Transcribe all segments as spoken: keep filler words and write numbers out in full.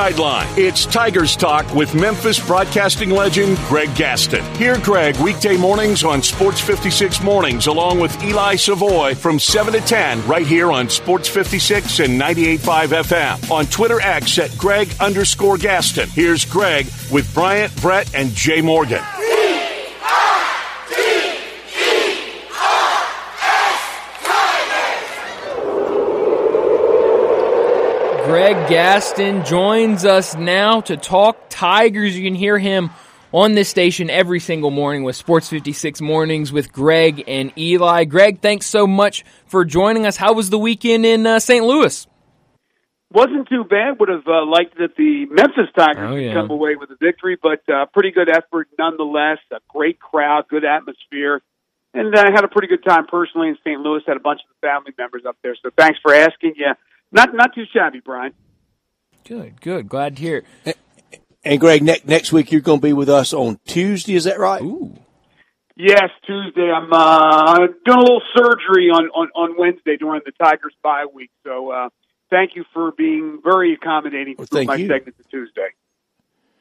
Sideline. It's Tigers Talk with Memphis broadcasting legend Greg Gaston. Hear Greg weekday mornings on Sports fifty-six Mornings along with Eli Savoy from seven to ten right here on Sports fifty-six and ninety-eight point five F M. On Twitter X at Greg underscore Gaston. Here's Greg with Bryant, Brett, and Jay Morgan. Greg Gaston joins us now to talk Tigers. You can hear him on this station every single morning with Sports fifty-six Mornings with Greg and Eli. Greg, thanks so much for joining us. How was the weekend in uh, Saint Louis? Wasn't too bad. Would have uh, liked that the Memphis Tigers oh, yeah. come away with a victory, but uh, pretty good effort nonetheless. A great crowd, good atmosphere. And I uh, had a pretty good time personally in Saint Louis. Had a bunch of family members up there, so thanks for asking. Yeah. Not not too shabby, Brian. Good, good. Glad to hear it. And, and Greg, ne- next week you're going to be with us on Tuesday, is that right? Ooh. Yes, Tuesday. I'm uh, doing a little surgery on, on, on Wednesday during the Tigers bye week. So uh, thank you for being very accommodating well, for my you. segment to Tuesday.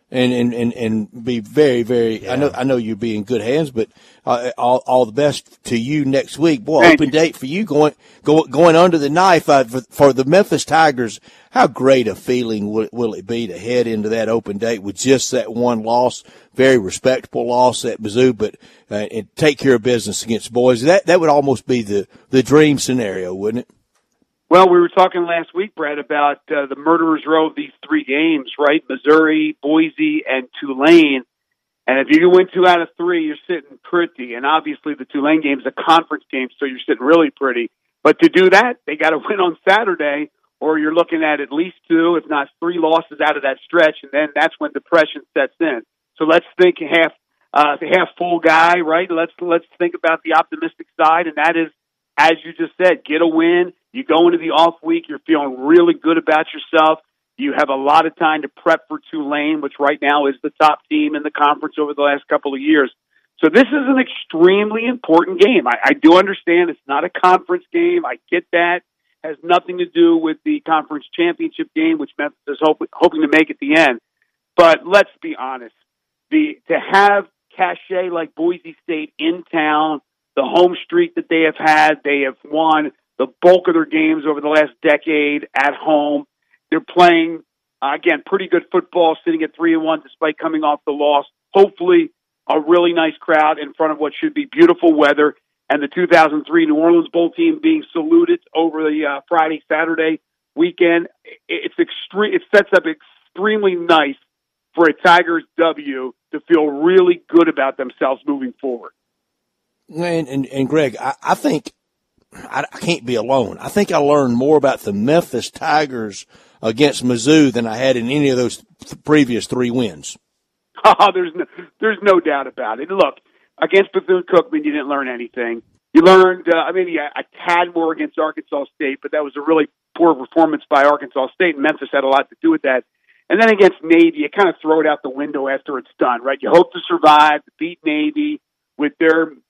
And, and and and be very very. Yeah. I know I know you'll be in good hands, but uh, all all the best to you next week, boy. Thank open you. Date for you going go, going under the knife uh, for, for the Memphis Tigers. How great a feeling will, will it be to head into that open date with just that one loss, very respectable loss at Mizzou, but uh, and take care of business against Boise. That that would almost be the the dream scenario, wouldn't it? Well, we were talking last week, Brad, about uh, the murderer's row of these three games, right? Missouri, Boise, and Tulane. And if you win two out of three, you're sitting pretty. And obviously the Tulane game is a conference game, so you're sitting really pretty. But to do that, they got to win on Saturday, or you're looking at at least two, if not three losses out of that stretch, and then that's when depression sets in. So let's think half uh, half full guy, right? Let's let's think about the optimistic side, and that is, as you just said, get a win. You go into the off week, you're feeling really good about yourself. You have a lot of time to prep for Tulane, which right now is the top team in the conference over the last couple of years. So this is an extremely important game. I, I do understand it's not a conference game. I get that. It has nothing to do with the conference championship game, which Memphis is hope, hoping to make at the end. But let's be honest. The, to have cachet like Boise State in town, the home streak that they have had, they have won the bulk of their games over the last decade at home. They're playing, uh, again, pretty good football, sitting at three and one despite coming off the loss. Hopefully a really nice crowd in front of what should be beautiful weather. And the two thousand three New Orleans Bowl team being saluted over the uh, Friday, Saturday weekend. It's extreme. It sets up extremely nice for a Tigers W to feel really good about themselves moving forward. And, and, and Greg, I, I think I can't be alone. I think I learned more about the Memphis Tigers against Mizzou than I had in any of those th- previous three wins. Oh, there's no, there's no doubt about it. Look, against Bethune-Cookman, you didn't learn anything. You learned, uh, I mean, yeah, a tad more against Arkansas State, but that was a really poor performance by Arkansas State, and Memphis had a lot to do with that. And then against Navy, you kind of throw it out the window after it's done, right? You hope to survive, beat Navy with their –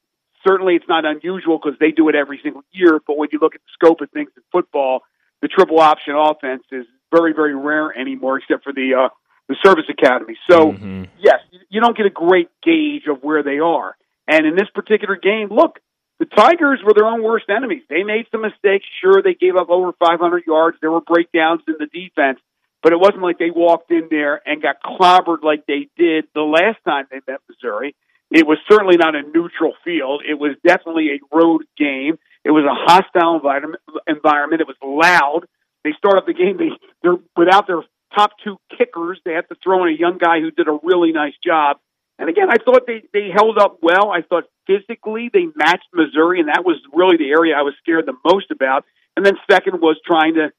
certainly it's not unusual because they do it every single year, but when you look at the scope of things in football, the triple option offense is very, very rare anymore except for the uh, the service academy. So, mm-hmm. yes, you don't get a great gauge of where they are. And in this particular game, look, the Tigers were their own worst enemies. They made some mistakes. Sure, they gave up over five hundred yards. There were breakdowns in the defense, but it wasn't like they walked in there and got clobbered like they did the last time they met Missouri. It was certainly not a neutral field. It was definitely a road game. It was a hostile environment. It was loud. They start up the game. They, they're without their top two kickers. They have to throw in a young guy who did a really nice job. And again, I thought they, they held up well. I thought physically they matched Missouri, and that was really the area I was scared the most about. And then second was trying to,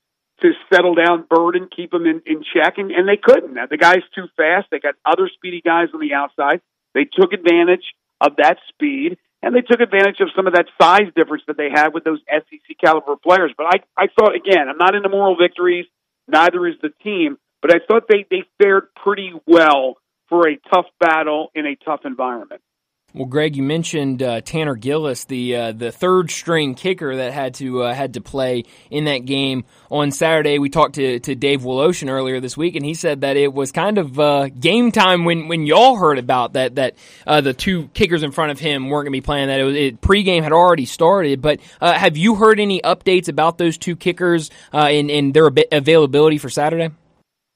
to settle down Bird and keep him in, in check, and, and they couldn't. The guy's too fast. They got other speedy guys on the outside. They took advantage of that speed, and they took advantage of some of that size difference that they had with those S E C-caliber players. But I, I thought, again, I'm not into moral victories, neither is the team, but I thought they, they fared pretty well for a tough battle in a tough environment. Well, Greg, you mentioned uh, Tanner Gillis, the uh, the third string kicker that had to uh, had to play in that game on Saturday. We talked to, to Dave Woloshin earlier this week, and he said that it was kind of uh, game time when, when y'all heard about that that uh, the two kickers in front of him weren't going to be playing. That it, was, it pregame had already started. But uh, have you heard any updates about those two kickers uh, and, and their ab- availability for Saturday?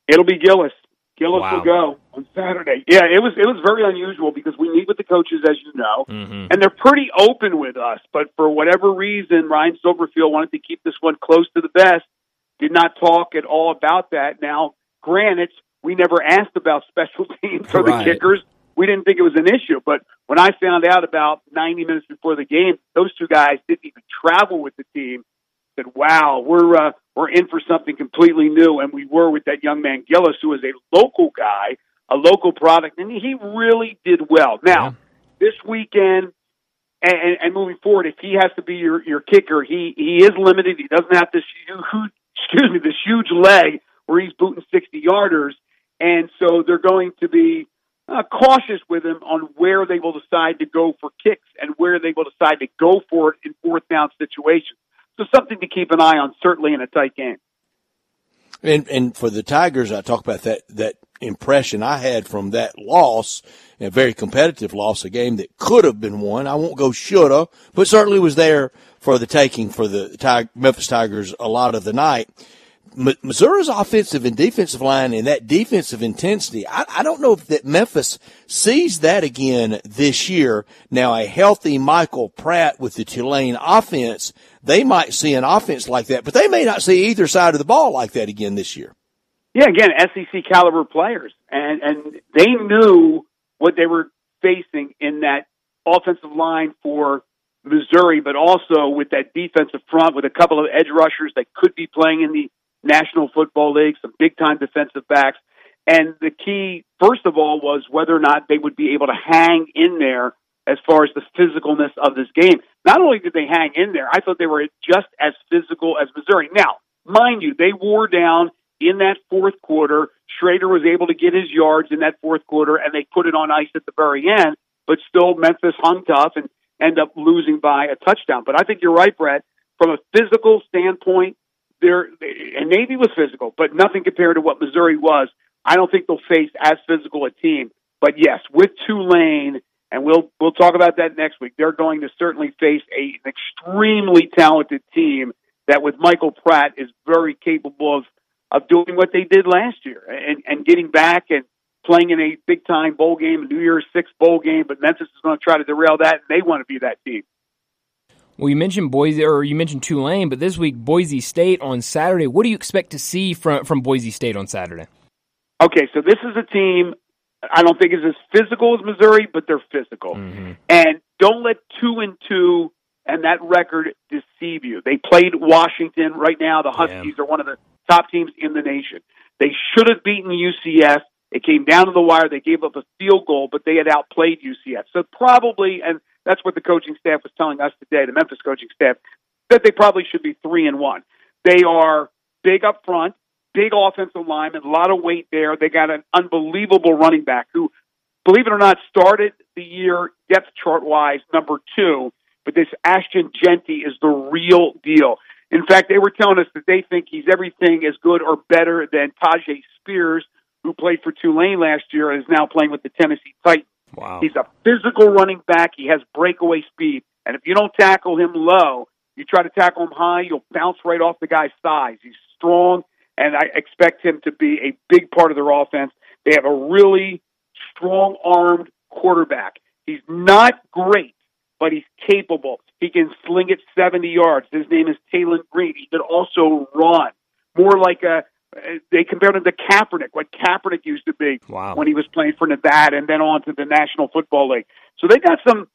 It'll be Gillis. Gillis wow. will go on Saturday. Yeah, it was it was very unusual because we meet with the coaches, as you know, mm-hmm. and they're pretty open with us. But for whatever reason, Ryan Silverfield wanted to keep this one close to the vest, did not talk at all about that. Now, granted, we never asked about special teams for right. the kickers. We didn't think it was an issue. But when I found out about ninety minutes before the game, those two guys didn't even travel with the team. I said, wow, we're uh, we're in for something completely new, and we were with that young man Gillis, who is a local guy, a local product, and he really did well. Now, yeah. this weekend and, and, and moving forward, if he has to be your, your kicker, he, he is limited. He doesn't have this huge, excuse me, this huge leg where he's booting sixty-yarders, and so they're going to be uh, cautious with him on where they will decide to go for kicks and where they will decide to go for it in fourth down situations. So something to keep an eye on, certainly in a tight game. And and for the Tigers, I talk about that, that impression I had from that loss, a very competitive loss, a game that could have been won. I won't go shoulda, but certainly was there for the taking for the Tig- Memphis Tigers a lot of the night. M- Missouri's offensive and defensive line and that defensive intensity, I, I don't know if that Memphis sees that again this year. Now, a healthy Michael Pratt with the Tulane offense, they might see an offense like that, but they may not see either side of the ball like that again this year. Yeah, again, S E C caliber players, and and they knew what they were facing in that offensive line for Missouri, but also with that defensive front with a couple of edge rushers that could be playing in the National Football League, some big-time defensive backs. And the key, first of all, was whether or not they would be able to hang in there as far as the physicalness of this game. Not only did they hang in there, I thought they were just as physical as Missouri. Now, mind you, they wore down in that fourth quarter. Schrader was able to get his yards in that fourth quarter, and they put it on ice at the very end, but still Memphis hung tough and end up losing by a touchdown. But I think you're right, Brett. From a physical standpoint, They're, and Navy was physical, but nothing compared to what Missouri was. I don't think they'll face as physical a team. But, yes, with Tulane, and we'll we'll talk about that next week, they're going to certainly face a, an extremely talented team that with Michael Pratt is very capable of, of doing what they did last year and, and getting back and playing in a big-time bowl game, a New Year's Six bowl game. But Memphis is going to try to derail that, and they want to be that team. Well, you mentioned Boise, or you mentioned Tulane, but this week Boise State on Saturday. What do you expect to see from from Boise State on Saturday? Okay, so this is a team I don't think is as physical as Missouri, but they're physical. Mm-hmm. And don't let two and two and that record deceive you. They played Washington. Right now, the Huskies yeah. are one of the top teams in the nation. They should have beaten U C F. It came down to the wire. They gave up a field goal, but they had outplayed U C F. So probably, and that's what the coaching staff was telling us today, the Memphis coaching staff, that they probably should be three and one. They are big up front, big offensive linemen, a lot of weight there. They got an unbelievable running back who, believe it or not, started the year depth chart-wise number two, but this Ashton Genty is the real deal. In fact, they were telling us that they think he's everything as good or better than Tajay Spears, who played for Tulane last year and is now playing with the Tennessee Titans. Wow. He's a physical running back. He has breakaway speed. And if you don't tackle him low, you try to tackle him high, you'll bounce right off the guy's thighs. He's strong, and I expect him to be a big part of their offense. They have a really strong-armed quarterback. He's not great, but he's capable. He can sling it seventy yards. His name is Taylon Green. He can also run. More like a They compared him to Kaepernick, what Kaepernick used to be wow. when he was playing for Nevada and then on to the National Football League. So they got some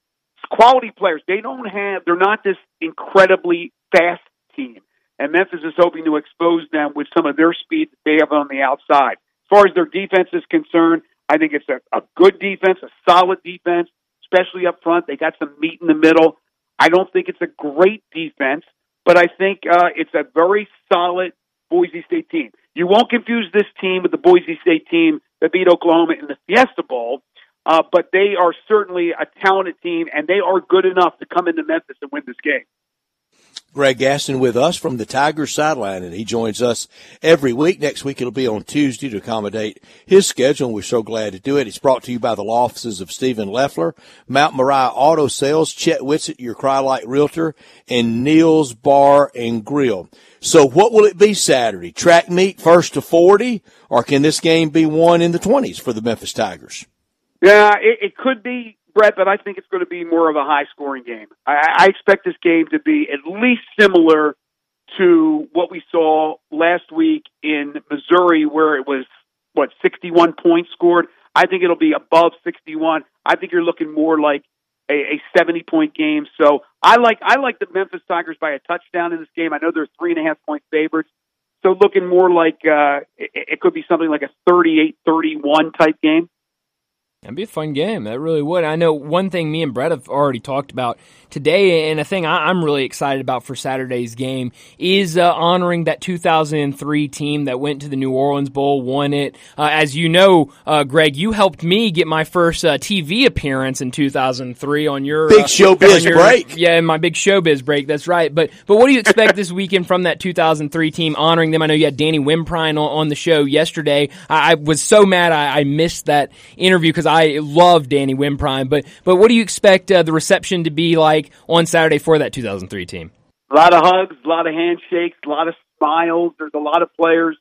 quality players. They don't have, they're not this incredibly fast team. And Memphis is hoping to expose them with some of their speed that they have on the outside. As far as their defense is concerned, I think it's a, a good defense, a solid defense, especially up front. They got some meat in the middle. I don't think it's a great defense, but I think uh, it's a very solid Boise State team. You won't confuse this team with the Boise State team that beat Oklahoma in the Fiesta Bowl. Uh, but they are certainly a talented team, and they are good enough to come into Memphis and win this game. Greg Gaston with us from the Tigers sideline, and he joins us every week. Next week it'll be on Tuesday to accommodate his schedule, and we're so glad to do it. It's brought to you by the law offices of Stephen Leffler, Mount Moriah Auto Sales, Chet Witsett, your Crylight Realtor, and Neil's Bar and Grill. So what will it be Saturday? Track meet first to forty, or can this game be won in the twenties for the Memphis Tigers? Yeah, it, it could be, Brett, but I think it's going to be more of a high-scoring game. I, I expect this game to be at least similar to what we saw last week in Missouri, where it was, what, sixty-one points scored. I think it'll be above sixty-one. I think you're looking more like a, a seventy-point game. So I like I like the Memphis Tigers by a touchdown in this game. I know they're three and a half point favorites. So looking more like uh, it, it could be something like a thirty-eight thirty-one type game. That'd be a fun game. That really would. I know one thing me and Brett have already talked about today, and a thing I'm really excited about for Saturday's game is uh, honoring that two thousand three team that went to the New Orleans Bowl, won it. Uh, as you know, uh, Greg, you helped me get my first uh, T V appearance in two thousand three on your big uh, showbiz your, break. Yeah, in my big showbiz break. That's right. But but what do you expect this weekend from that two thousand three team, honoring them? I know you had Danny Wimprine on, on the show yesterday. I, I was so mad I, I missed that interview because I. I love Danny Wimprine, but but what do you expect uh, the reception to be like on Saturday for that two thousand three team? A lot of hugs, a lot of handshakes, a lot of smiles. There's a lot of players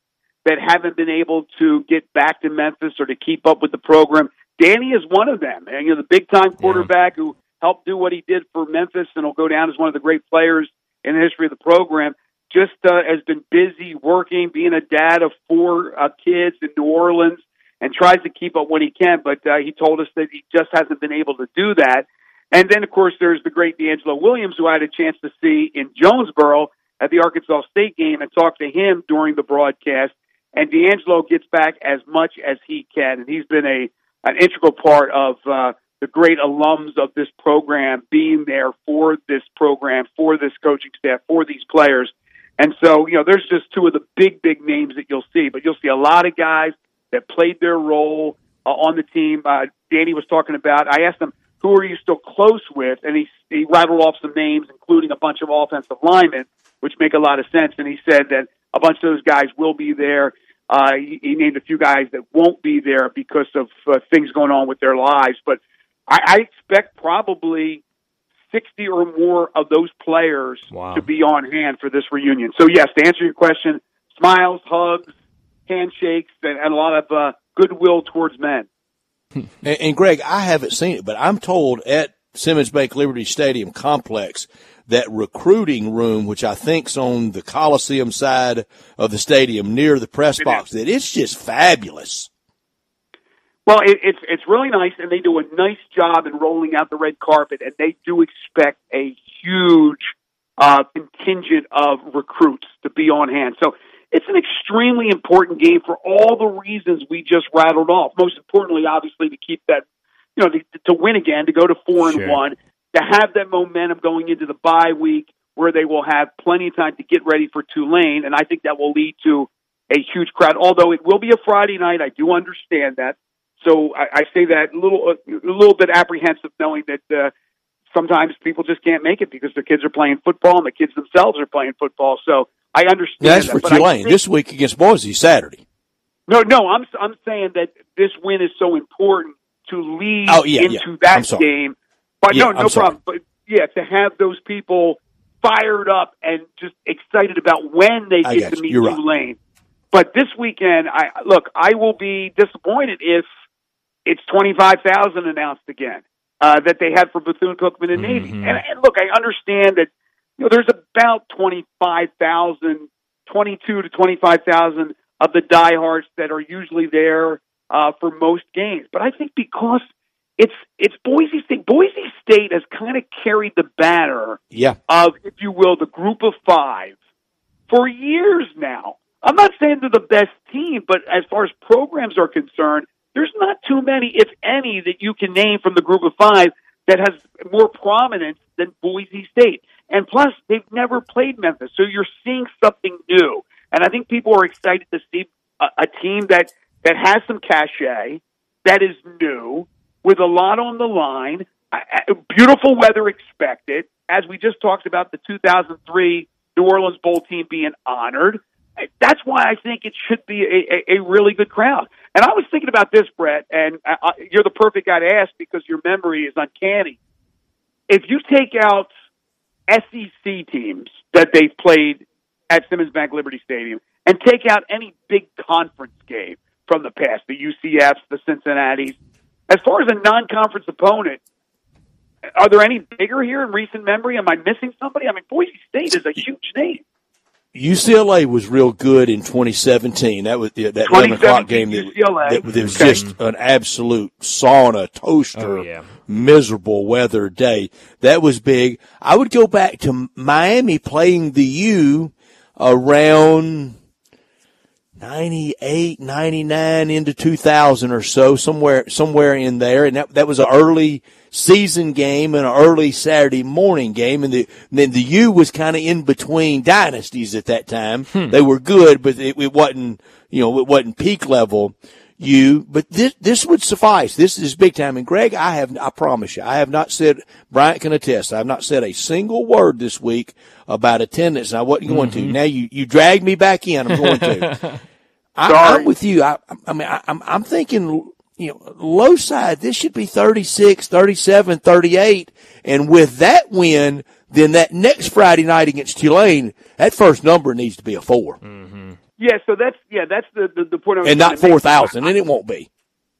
that haven't been able to get back to Memphis or to keep up with the program. Danny is one of them. And, you know, the big-time quarterback yeah. who helped do what he did for Memphis and will go down as one of the great players in the history of the program, just uh, has been busy working, being a dad of four uh, kids in New Orleans, and tries to keep up when he can, but uh, he told us that he just hasn't been able to do that. And then, of course, there's the great D'Angelo Williams, who I had a chance to see in Jonesboro at the Arkansas State game and talk to him during the broadcast. And D'Angelo gets back as much as he can, and he's been a an integral part of uh, the great alums of this program, being there for this program, for this coaching staff, for these players. And so, you know, there's just two of the big, big names that you'll see, but you'll see a lot of guys that played their role uh, on the team. Uh, Danny was talking about, I asked him, who are you still close with? And he, he rattled off some names, including a bunch of offensive linemen, which make a lot of sense. And he said that a bunch of those guys will be there. Uh, he, he named a few guys that won't be there because of uh, things going on with their lives. But I, I expect probably sixty or more of those players wow. to be on hand for this reunion. So, yes, to answer your question, smiles, hugs, handshakes, and, and a lot of uh, goodwill towards men. And, and, Greg, I haven't seen it, but I'm told at Simmons Bank Liberty Stadium complex, that recruiting room, which I think's on the Coliseum side of the stadium near the press box, that it's just fabulous. Well, it, it's it's really nice, and they do a nice job in rolling out the red carpet, and they do expect a huge uh, contingent of recruits to be on hand. So, it's an extremely important game for all the reasons we just rattled off. Most importantly, obviously, to keep that, you know, to, to win again, to go to four and sure. one, to have that momentum going into the bye week where they will have plenty of time to get ready for Tulane. And I think that will lead to a huge crowd, although it will be a Friday night. I do understand that. So I, I say that a little, a little bit apprehensive, knowing that uh, sometimes people just can't make it because their kids are playing football and the kids themselves are playing football. So, I understand that's that, for Tulane think, this week against Boise Saturday. No, no, I'm I'm saying that this win is so important to lead oh, yeah, into yeah. that game. But yeah, no, no I'm problem. Sorry. But yeah, to have those people fired up and just excited about when they I get to meet you. Tulane. Right. But this weekend, I look, I will be disappointed if it's twenty-five thousand announced again uh, that they had for Bethune-Cookman and Navy. Mm-hmm. And, and look, I understand that. You know, there's about twenty-five thousand, twenty-two to twenty-five thousand of the diehards that are usually there uh, for most games. But I think because it's it's Boise State, Boise State has kind of carried the banner yeah. of, if you will, the group of five for years now. I'm not saying they're the best team, but as far as programs are concerned, there's not too many, if any, that you can name from the group of five that has more prominence than Boise State. And plus, they've never played Memphis, so you're seeing something new. And I think people are excited to see a, a team that, that has some cachet, that is new, with a lot on the line, beautiful weather expected, as we just talked about the two thousand three New Orleans Bowl team being honored. That's why I think it should be a, a, a really good crowd. And I was thinking about this, Brett, and I, I, you're the perfect guy to ask because your memory is uncanny. If you take out S E C teams that they've played at Simmons Bank Liberty Stadium and take out any big conference game from the past, the U C Fs, the Cincinnatis, as far as a non-conference opponent, are there any bigger here in recent memory? Am I missing somebody? I mean, Boise State is a huge name. U C L A was real good in twenty seventeen. That was the, that eleven o'clock game that, that, that was okay. Just an absolute sauna, toaster, oh, yeah. miserable weather day. That was big. I would go back to Miami playing the U around ninety-eight, ninety-nine into two thousand or so, somewhere, somewhere in there. And that, that was an early season game and an early Saturday morning game. And, the, and then the U was kind of in between dynasties at that time. Hmm. They were good, but it, it wasn't, you know, it wasn't peak level U. But this, this would suffice. This is big time. And Greg, I have, I promise you, I have not said, Bryant can attest, I have not said a single word this week about attendance. And I wasn't going mm-hmm. to. Now you, you dragged me back in. I'm going to. I, I'm with you. I, I mean, I, I'm, I'm thinking, you know, low side, this should be thirty-six, thirty-seven, thirty-eight. And with that win, then that next Friday night against Tulane, that first number needs to be a four. Mm-hmm. Yeah, so that's, yeah, that's the, the, the point I was and not four thousand, and it won't be.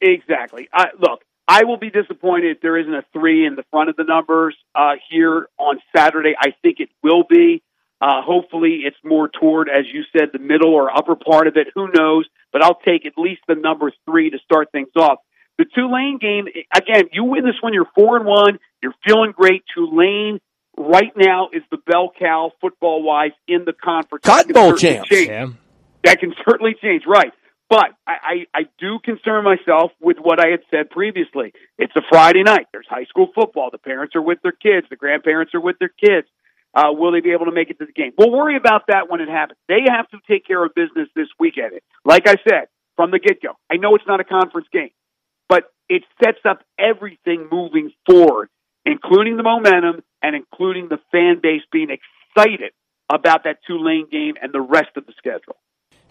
Exactly. I, look, I will be disappointed if there isn't a three in the front of the numbers uh, here on Saturday. I think it will be. Uh, hopefully it's more toward, as you said, the middle or upper part of it. Who knows? But I'll take at least the number three to start things off. The Tulane game, again, you win this one, you're four and one, you're feeling great. Tulane right now is the bell cow football-wise in the conference. Cotton Bowl champs. Yeah. That can certainly change, right. But I, I, I do concern myself with what I had said previously. It's a Friday night. There's high school football. The parents are with their kids. The grandparents are with their kids. Uh, will they be able to make it to the game? We'll worry about that when it happens. They have to take care of business this weekend. Like I said, from the get-go, I know it's not a conference game, but it sets up everything moving forward, including the momentum and including the fan base being excited about that Tulane game and the rest of the schedule.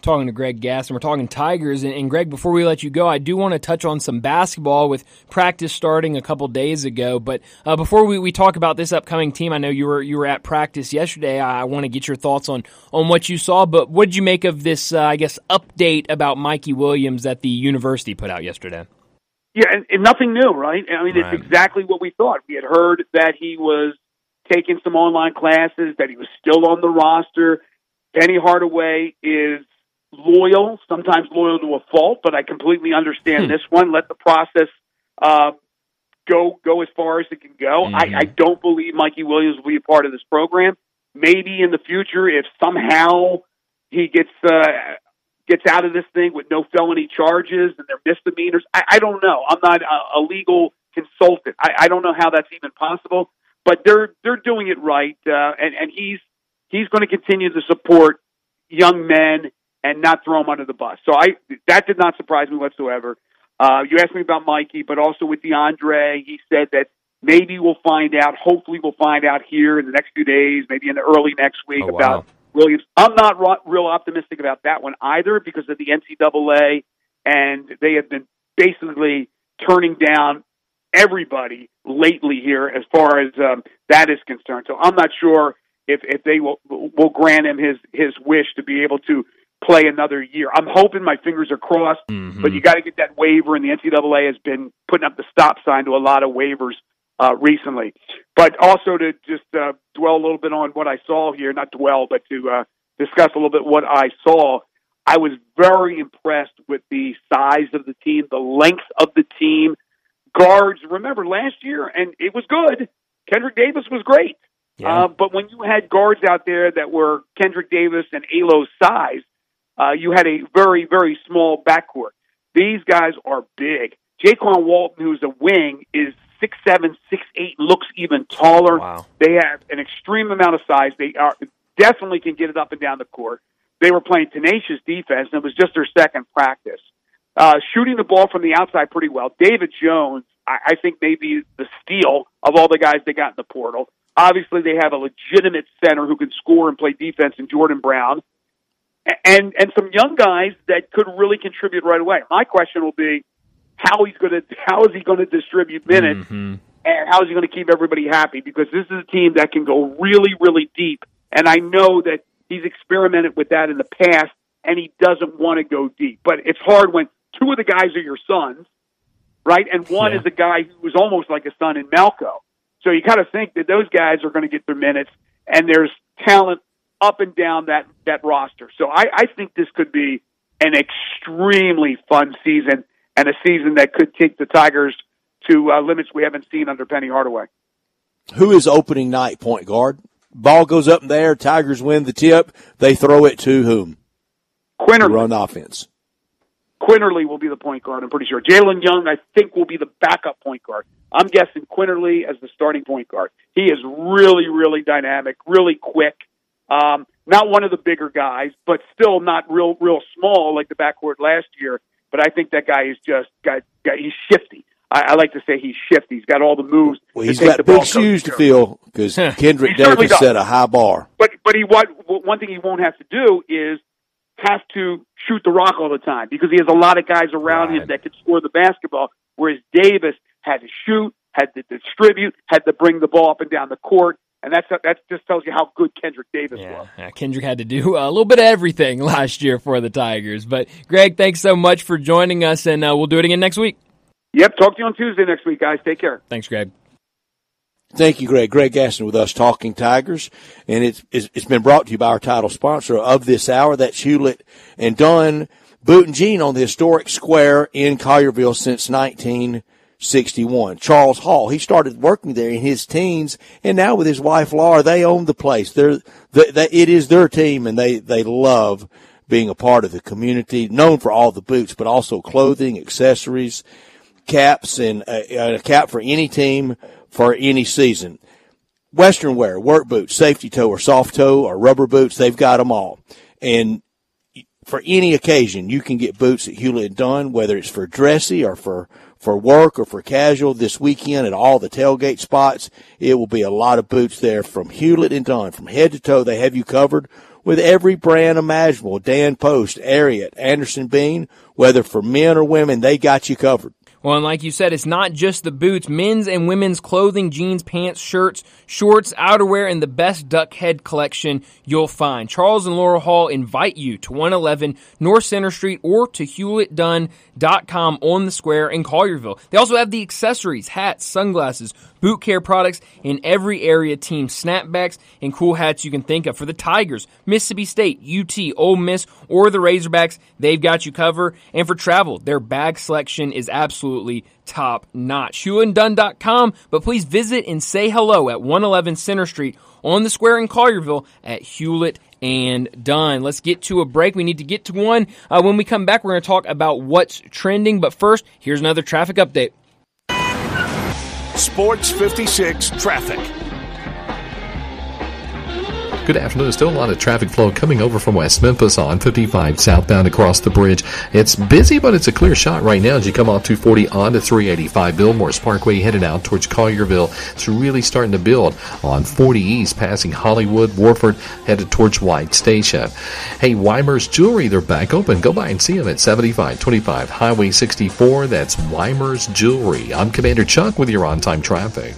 Talking to Greg Gaston, we're talking Tigers. And, and Greg, before we let you go, I do want to touch on some basketball with practice starting a couple days ago. But uh, before we, we talk about this upcoming team, I know you were you were at practice yesterday. I, I want to get your thoughts on, on what you saw. But what did you make of this, uh, I guess, update about Mikey Williams that the university put out yesterday? Yeah, and, and nothing new, right? I mean, right. It's exactly what we thought. We had heard that he was taking some online classes, that he was still on the roster. Penny Hardaway is loyal, sometimes loyal to a fault, but I completely understand hmm. this one. Let the process uh, go go as far as it can go. Mm-hmm. I, I don't believe Mikey Williams will be a part of this program. Maybe in the future, if somehow he gets uh, gets out of this thing with no felony charges and their misdemeanors, I, I don't know. I'm not a, a legal consultant. I, I don't know how that's even possible. But they're they're doing it right, uh, and and he's he's going to continue to support young men and not throw him under the bus. So I that did not surprise me whatsoever. Uh, you asked me about Mikey, but also with DeAndre, he said that maybe we'll find out, hopefully we'll find out here in the next few days, maybe in the early next week oh, about wow. Williams. I'm not ro- real optimistic about that one either because of the N C double A, and they have been basically turning down everybody lately here as far as um, that is concerned. So I'm not sure if, if they will, will grant him his, his wish to be able to play another year. I'm hoping, my fingers are crossed, mm-hmm. but you got to get that waiver, and the N C double A has been putting up the stop sign to a lot of waivers uh, recently. But also to just uh, dwell a little bit on what I saw here, not dwell, but to uh, discuss a little bit what I saw, I was very impressed with the size of the team, the length of the team. Guards, remember last year, and it was good. Kendrick Davis was great. Yeah. Uh, but when you had guards out there that were Kendrick Davis and Alo's size, Uh, you had a very, very small backcourt. These guys are big. Jaquan Walton, who's a wing, is six seven, six eight, looks even taller. Wow. They have an extreme amount of size. They are definitely can get it up and down the court. They were playing tenacious defense, and it was just their second practice. Uh, shooting the ball from the outside pretty well. David Jones I, I think maybe the steal of all the guys they got in the portal. Obviously, they have a legitimate center who can score and play defense in Jordan Brown, and and some young guys that could really contribute right away. My question will be how he's going to how is he going to distribute minutes, mm-hmm. and how is he going to keep everybody happy? Because this is a team that can go really, really deep, and I know that he's experimented with that in the past, and he doesn't want to go deep. But it's hard when two of the guys are your sons, right? And one yeah. is a guy who was almost like a son in Malco. So you kind of think that those guys are going to get their minutes, and there's talent up and down that, that roster. So I, I think this could be an extremely fun season and a season that could take the Tigers to uh, limits we haven't seen under Penny Hardaway. Who is opening night point guard? Ball goes up in the air, Tigers win the tip, they throw it to whom? Quinterly. Run offense. Quinterly will be the point guard, I'm pretty sure. Jalen Young, I think, will be the backup point guard. I'm guessing Quinterly as the starting point guard. He is really, really dynamic, really quick. Um, not one of the bigger guys, but still not real, real small like the backcourt last year. But I think that guy is just got, got he's shifty. I, I like to say he's shifty. He's got all the moves. Well, he's got big shoes to fill because Kendrick Davis set a high bar. But but he what one thing he won't have to do is have to shoot the rock all the time because he has a lot of guys around right. him that can score the basketball, whereas Davis had to shoot, had to distribute, had to bring the ball up and down the court, and that's that just tells you how good Kendrick Davis yeah. was. Yeah, Kendrick had to do a little bit of everything last year for the Tigers. But, Greg, thanks so much for joining us, and uh, we'll do it again next week. Yep, talk to you on Tuesday next week, guys. Take care. Thanks, Greg. Thank you, Greg. Greg Gaston with us, Talking Tigers. And it's, it's it's been brought to you by our title sponsor of this hour. That's Hewlett and Dunn, Boot and Jean on the historic square in Collierville since nineteen sixty-one. Charles Hall, he started working there in his teens, and now with his wife, Laura, they own the place. They're, they, they, it is their team, and they, they love being a part of the community, known for all the boots, but also clothing, accessories, caps, and a, a cap for any team, for any season. Western wear, work boots, safety toe or soft toe or rubber boots, they've got them all. And for any occasion, you can get boots at Hewlett and Dunn, whether it's for dressy or for, for work or for casual. This weekend at all the tailgate spots, it will be a lot of boots there from Hewlett and Dunn. From head to toe, they have you covered with every brand imaginable. Dan Post, Ariat, Anderson Bean, whether for men or women, they got you covered. Well, and like you said, it's not just the boots. Men's and women's clothing, jeans, pants, shirts, shorts, outerwear, and the best duck head collection you'll find. Charles and Laura Hall invite you to one eleven North Center Street or to Hewlett Dunn dot com on the square in Collierville. They also have the accessories, hats, sunglasses, boot care products in every area, team snapbacks, and cool hats you can think of. For the Tigers, Mississippi State, U T, Ole Miss, or the Razorbacks, they've got you covered. And for travel, their bag selection is absolutely top notch. Hewlett Dunn dot com, but please visit and say hello at one eleven Center Street on the square in Collierville at Hewlett and Dunn. Let's get to a break. We need to get to one. Uh, when we come back, we're going to talk about what's trending. But first, here's another traffic update. Sports fifty-six traffic. Good afternoon. Still a lot of traffic flow coming over from West Memphis on fifty-five southbound across the bridge. It's busy, but it's a clear shot right now as you come off two forty onto three eighty-five Billmore's Parkway headed out towards Collierville. It's really starting to build on forty East, passing Hollywood, Warford, headed towards White Station. Hey, Weimer's Jewelry, they're back open. Go by and see them at seventy-five twenty-five Highway sixty-four. That's Weimer's Jewelry. I'm Commander Chuck with your on-time traffic.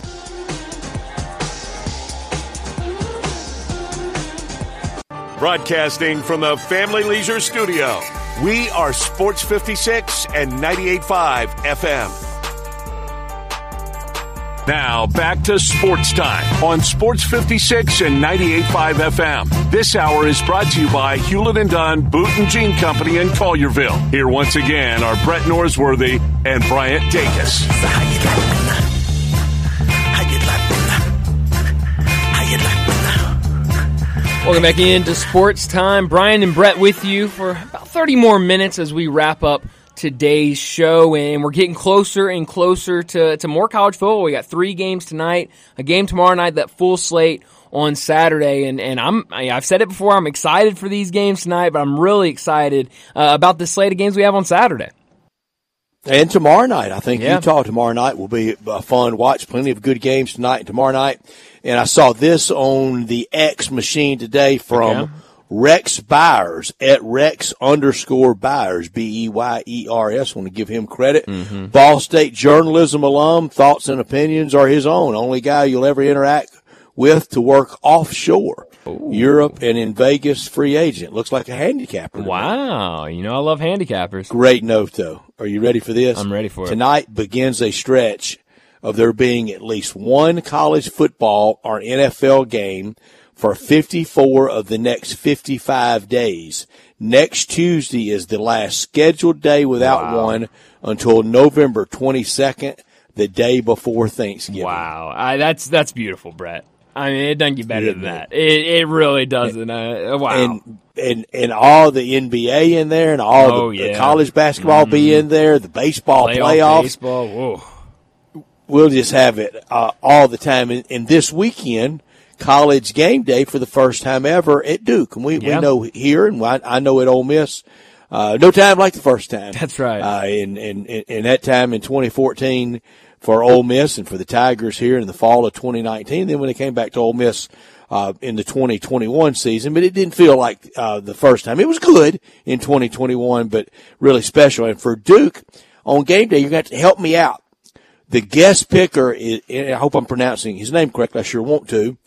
Broadcasting from the Family Leisure Studio, we are Sports fifty-six and ninety-eight point five F M. Now back to Sports Time on Sports fifty-six and ninety-eight point five F M. This hour is brought to you by Hewlett and Dunn Boot and Jean Company in Collierville. Here once again are Brett Norsworthy and Bryant Dacus. Welcome back into Sports Time. Brian and Brett with you for about thirty more minutes as we wrap up today's show, and we're getting closer and closer to, to more college football. We got three games tonight, a game tomorrow night, that full slate on Saturday, and, and I'm, I've said it before, I'm excited for these games tonight, but I'm really excited uh, about the slate of games we have on Saturday. And tomorrow night, I think yeah. Utah tomorrow night will be a fun watch. Plenty of good games tonight and tomorrow night. And I saw this on the X machine today from yeah. Rex Byers, at Rex underscore Byers, B E Y E R S. Want to give him credit. Mm-hmm. Ball State journalism alum, thoughts and opinions are his own. Only guy you'll ever interact with to work offshore. Ooh. Europe and in Vegas, free agent. Looks like a handicapper. Wow. You know I love handicappers. Great note, though. Are you ready for this? I'm ready for it. Tonight begins a stretch of there being at least one college football or N F L game for fifty-four of the next fifty-five days. Next Tuesday is the last scheduled day without wow. one until November twenty-second, the day before Thanksgiving. Wow. I, that's that's beautiful, Brett. I mean, it doesn't get better yeah, than that. It it really doesn't. And, uh, wow. And, and and all the N B A in there, and all oh, the, yeah. the college basketball mm-hmm. be in there, the baseball Playoff, playoffs. Baseball, whoa. We'll just have it uh, all the time. And, and this weekend, college game day for the first time ever at Duke. And we, yeah. we know here, and I, I know at Ole Miss, uh, no time like the first time. That's right. Uh, and, and, and that time in twenty fourteen for Ole Miss and for the Tigers here in the fall of twenty nineteen, then when they came back to Ole Miss uh, in the twenty twenty-one season. But it didn't feel like uh, the first time. It was good in twenty twenty-one, but really special. And for Duke, on game day, you're going to have to help me out. The guest picker is, and I hope I'm pronouncing his name correctly, I sure want to,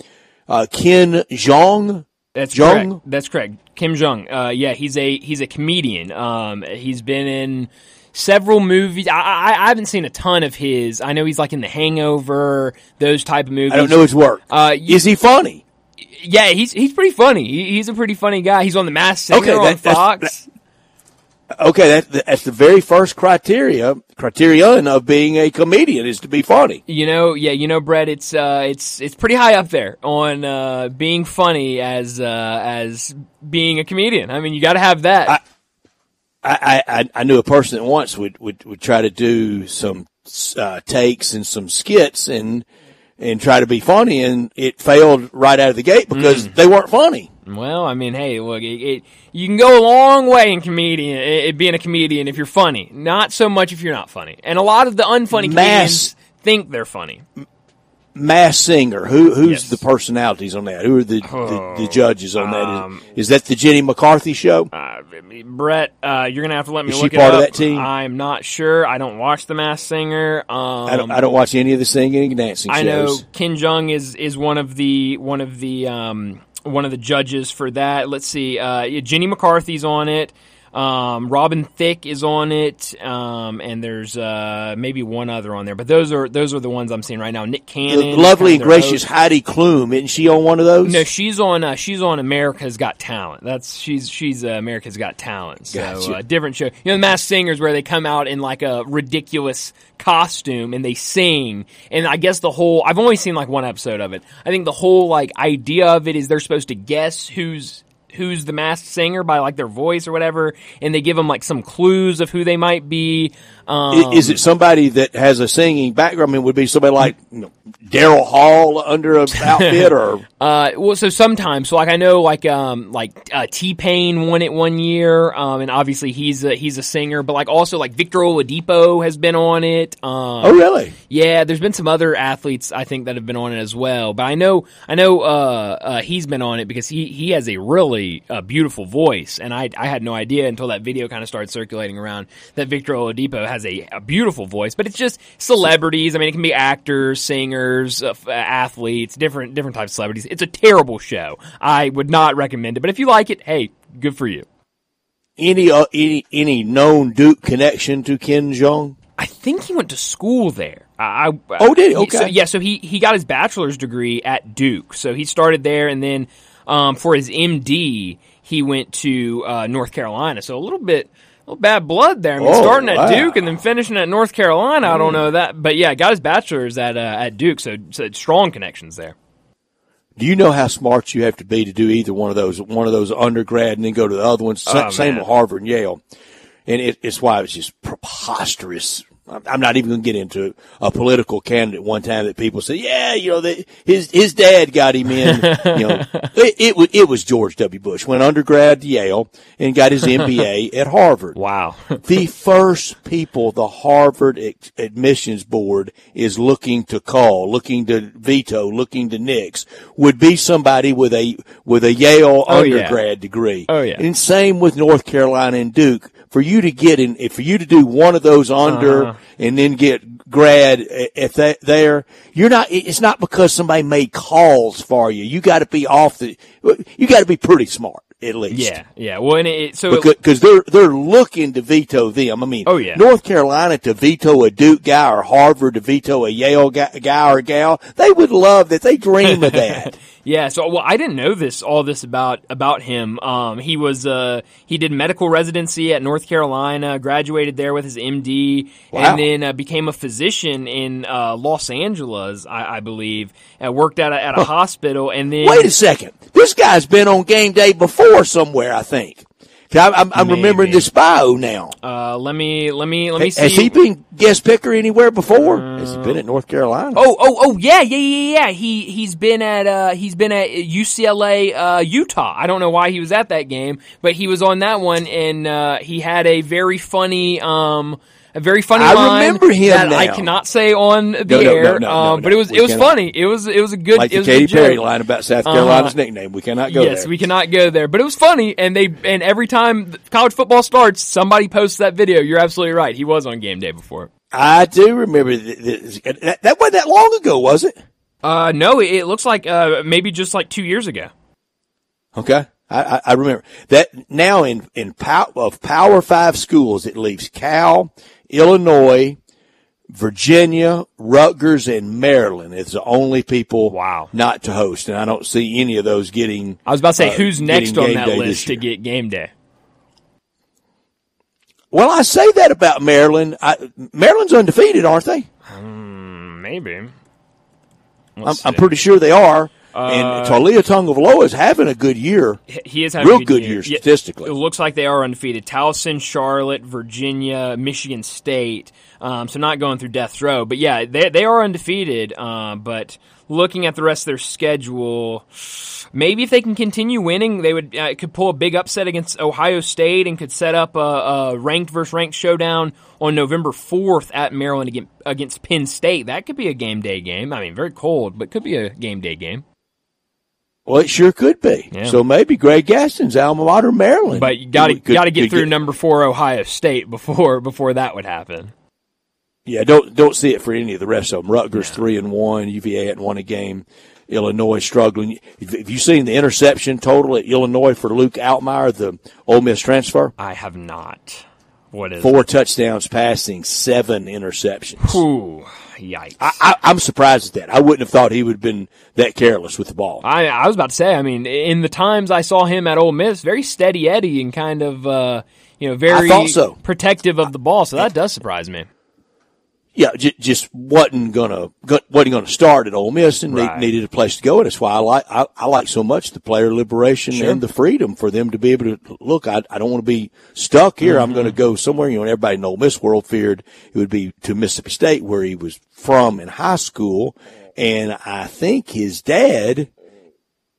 uh, Ken Jeong. That's Jeong? correct. That's correct. Kim Jeong. Uh, yeah, he's a he's a comedian. Um, he's been in several movies. I, I I haven't seen a ton of his. I know he's like in The Hangover, those type of movies. I don't know his work. Uh, you, is he funny? Yeah, he's he's pretty funny. He, he's a pretty funny guy. He's on the Masked Singer okay, that, on Fox. That's, that, okay, that, that's the very first criteria criterion of being a comedian is to be funny. You know, yeah, you know, Brett, it's uh, it's it's pretty high up there on uh, being funny as uh, as being a comedian. I mean, you got to have that. I, I, I, I knew a person that once would, would, would try to do some, uh, takes and some skits and, and try to be funny, and it failed right out of the gate because mm. they weren't funny. Well, I mean, hey, look, it, it, you can go a long way in comedian, it, it, being a comedian if you're funny. Not so much if you're not funny. And a lot of the unfunny Mass, comedians think they're funny. Masked Singer, who, who's yes. the personalities on that? Who are the, oh, the, the judges on um, that? Is, is that the Jenny McCarthy show? Uh, Brett, uh, you're going to have to let me is look she it part up. Of that team? I'm not sure. I don't watch The Masked Singer. Um, I, don't, I don't watch any of the singing and dancing I shows. I know Ken Jeong is, is one of the one of the um, one of the judges for that. Let's see. Uh, Jenny McCarthy's on it. Um, Robin Thicke is on it, um, and there's uh, maybe one other on there, but those are those are the ones I'm seeing right now. Nick Cannon, the lovely and gracious host. Heidi Klum, isn't she on one of those? No, she's on uh, she's on America's Got Talent. That's she's she's uh, America's Got Talent. So gotcha. uh, different show. You know, The Masked Singer is where they come out in like a ridiculous costume and they sing. And I guess the whole I've only seen like one episode of it. I think the whole like idea of it is they're supposed to guess who's. who's the masked singer by like their voice or whatever, and they give them like some clues of who they might be. Um, is it somebody that has a singing background? I mean, would it be somebody like you know, Daryl Hall under an outfit or? Uh, well, so sometimes, so like I know like, um, like, uh, T-Pain won it one year. Um, and obviously he's a, he's a singer, but like also like Victor Oladipo has been on it. Um, oh really? Yeah. There's been some other athletes I think that have been on it as well, but I know, I know, uh, uh, he's been on it because he, he has a really, a beautiful voice, and I, I had no idea until that video kind of started circulating around that Victor Oladipo has a, a beautiful voice. But it's just celebrities. I mean, it can be actors, singers, uh, athletes, different different types of celebrities. It's a terrible show. I would not recommend it. But if you like it, hey, good for you. Any uh, any any known Duke connection to Ken Jeong? I think he went to school there. I, I, oh, did he? Okay. So, yeah, so he he got his bachelor's degree at Duke. So he started there, and then. Um, for his M D, he went to uh, North Carolina. So a little bit, a little bad blood there. I mean, oh, starting at wow. Duke and then finishing at North Carolina. Mm. I don't know that, but yeah, got his bachelor's at uh, at Duke. So, so strong connections there. Do you know how smart you have to be to do either one of those? One of those undergrad and then go to the other one. Oh, same man. With Harvard and Yale, and it, it's why it's just preposterous. I'm not even going to get into it, a political candidate one time that people said, yeah, you know, that his his dad got him in. You know, it, it was it was George W. Bush. Went undergrad to Yale and got his M B A at Harvard. Wow. The first people the Harvard ex- admissions board is looking to call, looking to veto, looking to nix would be somebody with a with a Yale oh, undergrad yeah. degree. Oh yeah. And same with North Carolina and Duke. For you to get in, for you to do one of those under uh-huh. and then get grad at that there, you're not. It's not because somebody made calls for you. You got to be off the. You got to be pretty smart at least. Yeah, yeah. Well, and it, so because it, 'cause they're they're looking to veto them. I mean, oh, yeah. North Carolina to veto a Duke guy or Harvard to veto a Yale guy, guy or gal. They would love that. They dream of that. Yeah, so well, I didn't know this all this about about him. Um, he was uh, he did medical residency at North Carolina, graduated there with his M D, wow. and then uh, became a physician in uh, Los Angeles, I, I believe, and worked at a, at a huh. hospital. And then wait a second, this guy's been on Game Day before somewhere, I think. I'm, I'm, I'm remembering this bio now. Uh, let me, let me, let me see. Has he been guest picker anywhere before? Uh, Has he been at North Carolina? Oh, oh, oh, yeah, yeah, yeah, yeah. He, he's been at, uh, he's been at U C L A, uh, Utah. I don't know why he was at that game, but he was on that one, and, uh, he had a very funny, um, a very funny I line remember him that now. I cannot say on the no, air, no, no, no, um, no, but it was it was cannot. funny. It was it was a good like it was the Katy Perry joke. Line about South Carolina's uh, nickname. We cannot go yes, there. Yes, we cannot go there. But it was funny, and they and every time college football starts, somebody posts that video. You're absolutely right. He was on Game Day before. I do remember th- th- that. That wasn't that long ago, was it? Uh, no, it, it looks like uh, maybe just like two years ago. Okay. I, I remember that now in, in pow, of Power Five schools, it leaves Cal, Illinois, Virginia, Rutgers, and Maryland. It's the only people wow. not to host, and I don't see any of those getting. I was about to say, uh, who's next on that list to get Game Day? Well, I say that about Maryland. I, Maryland's undefeated, aren't they? Um, maybe. I'm, I'm pretty sure they are. Uh, and Talia Tungavaloa is having a good year. He is having real a good, good year, year statistically. It looks like they are undefeated. Towson, Charlotte, Virginia, Michigan State. Um, so not going through death row, but yeah, they they are undefeated. Uh, but looking at the rest of their schedule, maybe if they can continue winning, they would uh, could pull a big upset against Ohio State and could set up a, a ranked versus ranked showdown on November fourth at Maryland against, against Penn State. That could be a game day game. I mean, very cold, but could be a game day game. Well, it sure could be. Yeah. So maybe Greg Gaston's alma mater, Maryland. But you got to got to get through get, number four Ohio State before before that would happen. Yeah, don't don't see it for any of the rest of them. Rutgers yeah. three and one, U V A hadn't won a game. Illinois struggling. Have you seen the interception total at Illinois for Luke Altmaier, the Ole Miss transfer? I have not. What is four it? touchdowns passing, seven interceptions? Ooh. Yikes. I, I, I'm surprised at that. I wouldn't have thought he would have been that careless with the ball. I, I was about to say, I mean, in the times I saw him at Ole Miss, very steady Eddie and kind of, uh, you know, very so. protective of the ball. So that does surprise me. Yeah, j- just wasn't gonna wasn't gonna start at Ole Miss and right. needed a place to go, and that's why I like I, I like so much the player liberation sure. and the freedom for them to be able to look. I I don't want to be stuck here. Mm-hmm. I'm going to go somewhere. You know, everybody in Ole Miss world feared it would be to Mississippi State, where he was from in high school, and I think his dad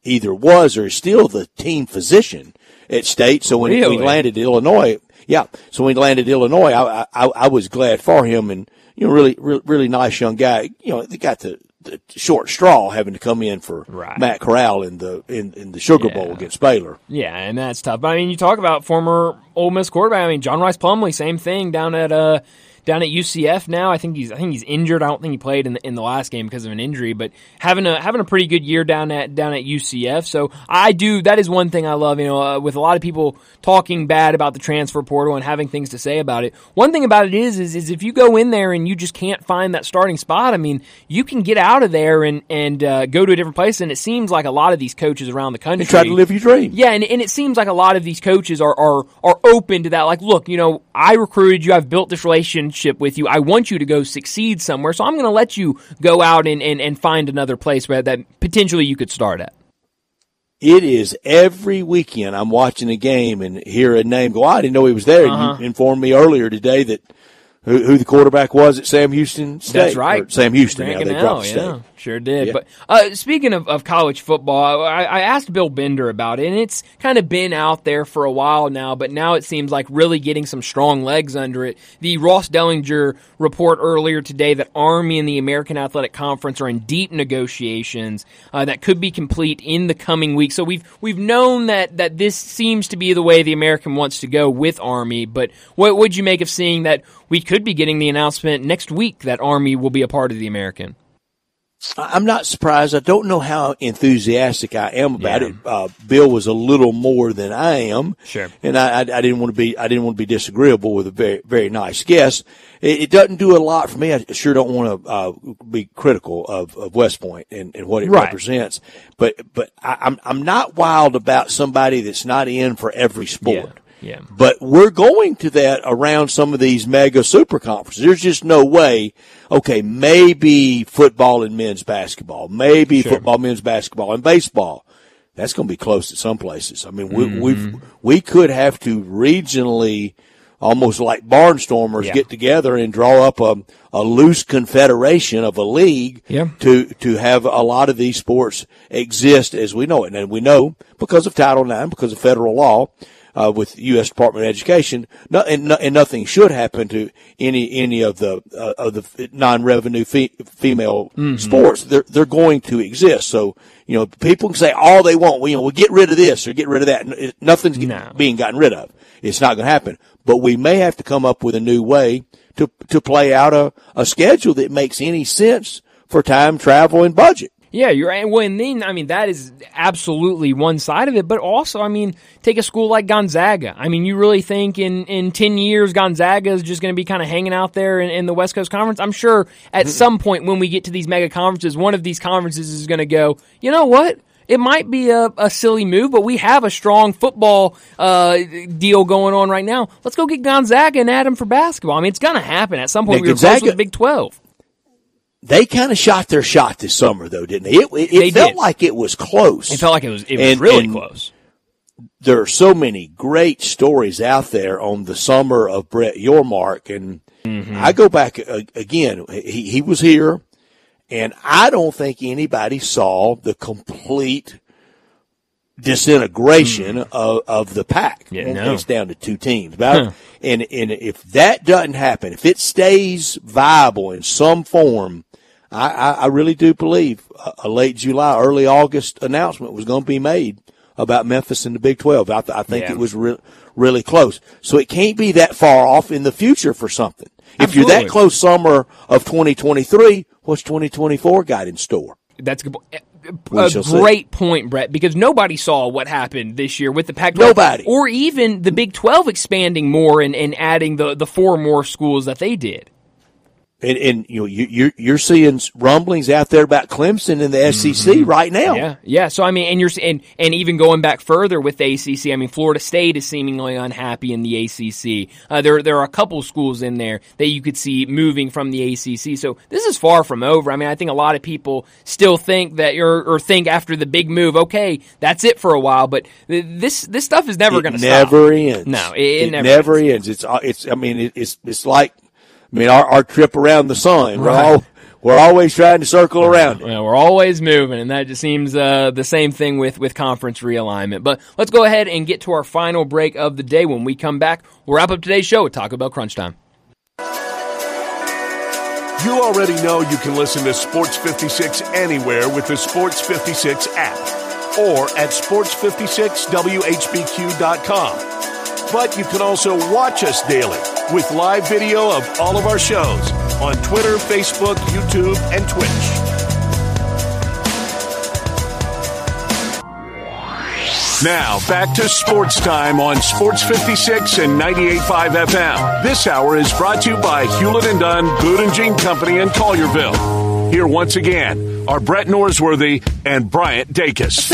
either was or is still the team physician at State. So when really? he landed in Illinois, yeah, so when he landed in Illinois, I I, I was glad for him. And you know, really, really, really nice young guy. You know, they got the, the short straw having to come in for right. Matt Corral in the in, in the Sugar yeah. Bowl against Baylor. Yeah, and that's tough. I mean, you talk about former Ole Miss quarterback. I mean, John Rice Plumlee, same thing down at uh down at U C F now. I think he's I think he's injured. I don't think he played in the, in the last game because of an injury, but having a having a pretty good year down at down at U C F. So I do that is one thing I love. You know, uh, with a lot of people talking bad about the transfer portal and having things to say about it. One thing about it is is is if you go in there and you just can't find that starting spot, I mean, you can get out of there and and uh, go to a different place. And it seems like a lot of these coaches around the country, you try to live your dream. Yeah, and and it seems like a lot of these coaches are are are open to that. Like, look, you know, I recruited you. I've built this relationship with you. I want you to go succeed somewhere, so I'm going to let you go out and, and, and find another place where that potentially you could start at. It is every weekend I'm watching a game and hear a name go, I didn't know he was there. Uh-huh. You informed me earlier today that who, who the quarterback was at Sam Houston State. That's right. Or Sam Houston. Now, they dropped State. Yeah, sure did. Yeah. But uh, speaking of, of college football, I, I asked Bill Bender about it, and it's kind of been out there for a while now, but now it seems like really getting some strong legs under it. The Ross Dellinger report earlier today that Army and the American Athletic Conference are in deep negotiations uh, that could be complete in the coming week. So we've we've known that, that this seems to be the way the American wants to go with Army, but what would you make of seeing that we could be getting the announcement next week that Army will be a part of the American? I'm not surprised. I don't know how enthusiastic I am about yeah. it. Uh, Bill was a little more than I am, sure, and I, I, I didn't want to be. I didn't want to be disagreeable with a very, very nice guest. It, it doesn't do a lot for me. I sure don't want to uh, be critical of, of West Point and, and what it right. represents. But but I, I'm I'm not wild about somebody that's not in for every sport. Yeah. Yeah. But we're going to that around some of these mega super conferences. There's just no way, okay, maybe football and men's basketball, maybe sure. football, men's basketball, and baseball. That's going to be close at some places. I mean, we mm-hmm. we we could have to regionally, almost like barnstormers, yeah. get together and draw up a, a loose confederation of a league yeah. to to have a lot of these sports exist as we know it. And we know because of Title nine, because of federal law, Uh, with U S Department of Education, no, and, no, and nothing should happen to any any of the uh, of the non-revenue fe- female mm-hmm. sports. They're they're going to exist. So you know, people can say all they want. We you know, we get rid of this or get rid of that. It, nothing's no. get, being gotten rid of. It's not going to happen. But we may have to come up with a new way to to play out a a schedule that makes any sense for time, travel, and budget. Yeah, you're right. Well, and then, I mean, that is absolutely one side of it. But also, I mean, take a school like Gonzaga. I mean, you really think in, in ten years Gonzaga is just going to be kind of hanging out there in, in the West Coast Conference? I'm sure at some point when we get to these mega conferences, one of these conferences is going to go, you know what? It might be a, a silly move, but we have a strong football uh, deal going on right now. Let's go get Gonzaga and add them for basketball. I mean, it's going to happen. At some point, we were close with the Big twelve. They kind of shot their shot this summer, though, didn't they? It, it, it they felt did. like it was close. It felt like it was, it was and, really and close. There are so many great stories out there on the summer of Brett Yormark. And mm-hmm. I go back, uh, again, he, he was here, and I don't think anybody saw the complete disintegration mm. of, of the pack. Yeah, no. It's down to two teams. About, huh. and, and if that doesn't happen, if it stays viable in some form, I, I really do believe a late July, early August announcement was going to be made about Memphis and the Big twelve. I, th- I think yeah. it was re- really close. So it can't be that far off in the future for something. Absolutely. If you're that close summer of twenty twenty-three, what's twenty twenty-four got in store? That's a good point. A great see. point, Brett, because nobody saw what happened this year with the Pac twelve. Nobody. Or even the Big twelve expanding more and, and adding the, the four more schools that they did. And, and you know, you, you're, you're seeing rumblings out there about Clemson in the mm-hmm. S E C right now. Yeah, yeah. So I mean, and you're and, and even going back further with the A C C. I mean, Florida State is seemingly unhappy in the A C C. Uh, there there are a couple schools in there that you could see moving from the A C C. So this is far from over. I mean, I think a lot of people still think that or, or think after the big move, okay, that's it for a while. But this this stuff is never going to stop. Never ends. No, it, it, it never, never ends. ends. It's it's. I mean, it, it's it's like. I mean, our, our trip around the sun, right. we're, all, we're always trying to circle around it. Yeah, we're always moving, and that just seems uh, the same thing with, with conference realignment. But let's go ahead and get to our final break of the day. When we come back, we'll wrap up today's show with Taco Bell Crunch Time. You already know you can listen to Sports fifty-six anywhere with the Sports fifty-six app or at sports fifty-six w h b q dot com. But you can also watch us daily with live video of all of our shows on Twitter, Facebook, YouTube, and Twitch. Now, back to Sports Time on Sports fifty-six and ninety-eight point five F M. This hour is brought to you by Hewlett and Dunn, Boot and Jean Company in Collierville. Here once again are Brett Norsworthy and Bryant Dacus.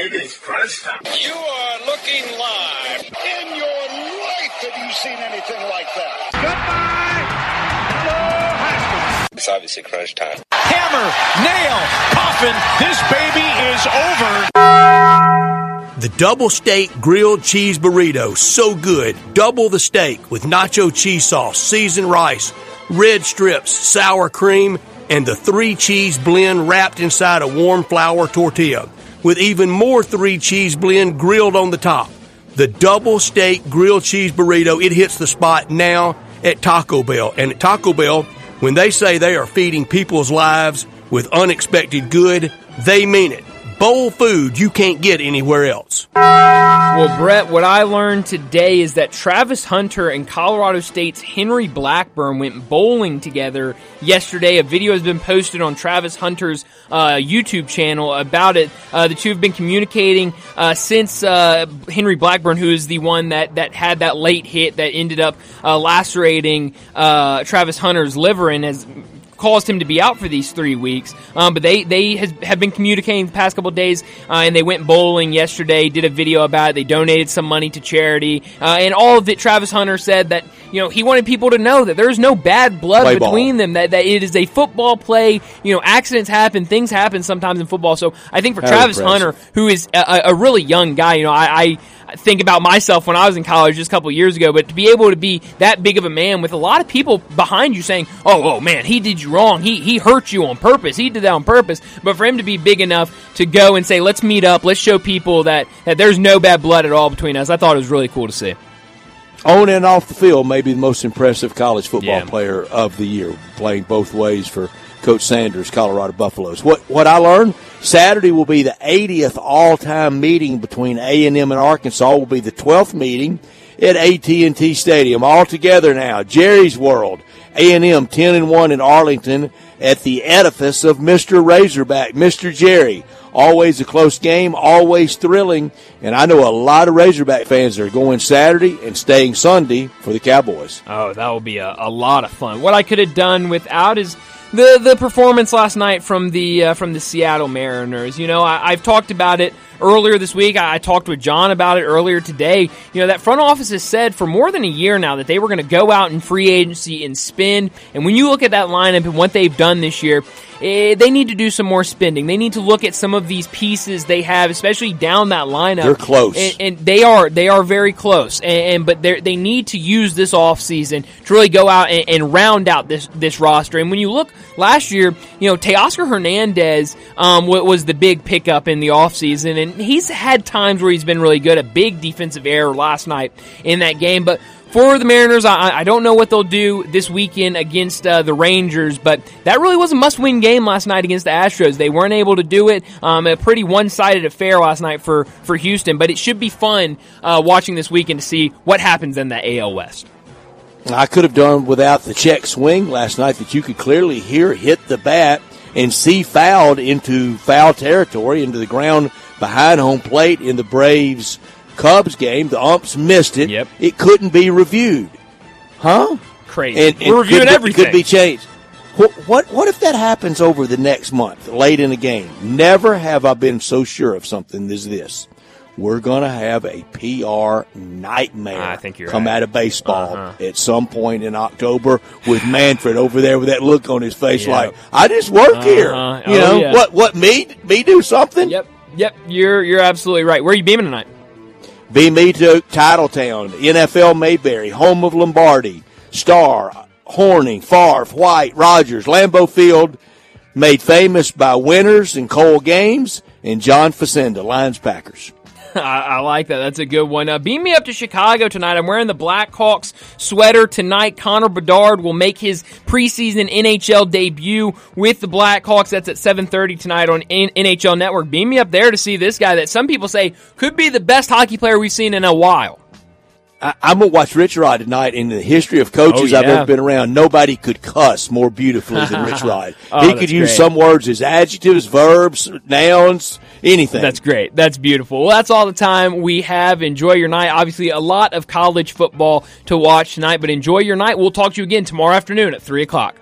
It is crunch time. You are looking live in your life. Have you seen anything like that. Goodbye, hello, high school. It's obviously crunch time. Hammer, nail, coffin, this baby is over. The double steak grilled cheese burrito, so good. Double the steak with nacho cheese sauce, seasoned rice, red strips, sour cream, and the three-cheese blend wrapped inside a warm flour tortilla, with even more three-cheese blend grilled on the top. The double steak grilled cheese burrito, it hits the spot now at Taco Bell. And at Taco Bell, when they say they are feeding people's lives with unexpected good, they mean it. Bowl food you can't get anywhere else. Well, Brett, what I learned today is that Travis Hunter and Colorado State's Henry Blackburn went bowling together yesterday. A video has been posted on Travis Hunter's uh, YouTube channel about it. Uh, the two have been communicating uh, since uh, Henry Blackburn, who is the one that, that had that late hit that ended up uh, lacerating uh, Travis Hunter's liver and has caused him to be out for these three weeks. Um, but they, they has, have been communicating the past couple of days, uh, and they went bowling yesterday, did a video about it. They donated some money to charity. Uh, and all of it, Travis Hunter said that, you know, he wanted people to know that there is no bad blood play between ball. them, that, that it is a football play. You know, accidents happen, things happen sometimes in football. So I think for that Travis Hunter, who is a, a really young guy, you know, I, I think about myself when I was in college just a couple years ago, but to be able to be that big of a man with a lot of people behind you saying, oh, oh man, he did you wrong. He he hurt you on purpose. He did that on purpose. But for him to be big enough to go and say, let's meet up, let's show people that, that there's no bad blood at all between us, I thought it was really cool to see. On and off the field, maybe the most impressive college football yeah. player of the year, playing both ways for Coach Sanders, Colorado Buffaloes. What what I learned, Saturday will be the eightieth all-time meeting between A and M and Arkansas. Will be the twelfth meeting at A T and T Stadium. All together now, Jerry's World, A and M ten and one in Arlington at the edifice of Mister Razorback, Mister Jerry. Always a close game, always thrilling, and I know a lot of Razorback fans are going Saturday and staying Sunday for the Cowboys. Oh, that will be a, a lot of fun. What I could have done without is the the performance last night from the uh, from the Seattle Mariners. You know, I, I've talked about it earlier this week. I, I talked with John about it earlier today. You know, that front office has said for more than a year now that they were going to go out in free agency and spend. And when you look at that lineup and what they've done this year, it, they need to do some more spending. They need to look at some of these pieces they have, especially down that lineup. They're close. And, and they are they are very close. And, and But they need to use this offseason to really go out and, and round out this, this roster. And when you look last year, you know, Teoscar Hernandez um, was the big pickup in the offseason. And he's had times where he's been really good. A big defensive error last night in that game. But for the Mariners, I, I don't know what they'll do this weekend against uh, the Rangers, but that really was a must-win game last night against the Astros. They weren't able to do it. Um, a pretty one-sided affair last night for, for Houston, but it should be fun uh, watching this weekend to see what happens in the A L West. I could have done without the check swing last night that you could clearly hear hit the bat and see fouled into foul territory, into the ground behind home plate in the Braves-Cubs game. The umps missed it. Yep. It couldn't be reviewed. Huh? Crazy. And, and We're reviewing could, everything. It could be changed. What, what, what if that happens over the next month, late in the game? Never have I been so sure of something as this. We're going to have a P R nightmare I think you're come right. out of baseball uh-huh. at some point in October with Manfred over there with that look on his face yep. like, I just work uh-huh. here. Oh, you know, yeah. what, what, me, me do something? Yep. Yep, you're you're absolutely right. Where are you beaming tonight? Beam me to Titletown, N F L Mayberry, home of Lombardi, Starr, Horning, Favre, White, Rogers, Lambeau Field, made famous by winners and cold games, and John Facenda, Lions-Packers. I like that. That's a good one. Uh, beam me up to Chicago tonight. I'm wearing the Blackhawks sweater tonight. Connor Bedard will make his preseason N H L debut with the Blackhawks. That's at seven thirty tonight on N H L Network. Beam me up there to see this guy that some people say could be the best hockey player we've seen in a while. I, I'm going to watch Rich Rod tonight. In the history of coaches oh, yeah. I've ever been around, nobody could cuss more beautifully than Rich Rod. oh, he could use great. some words as adjectives, verbs, nouns, anything. That's great. That's beautiful. Well, that's all the time we have. Enjoy your night. Obviously, a lot of college football to watch tonight, but enjoy your night. We'll talk to you again tomorrow afternoon at three o'clock.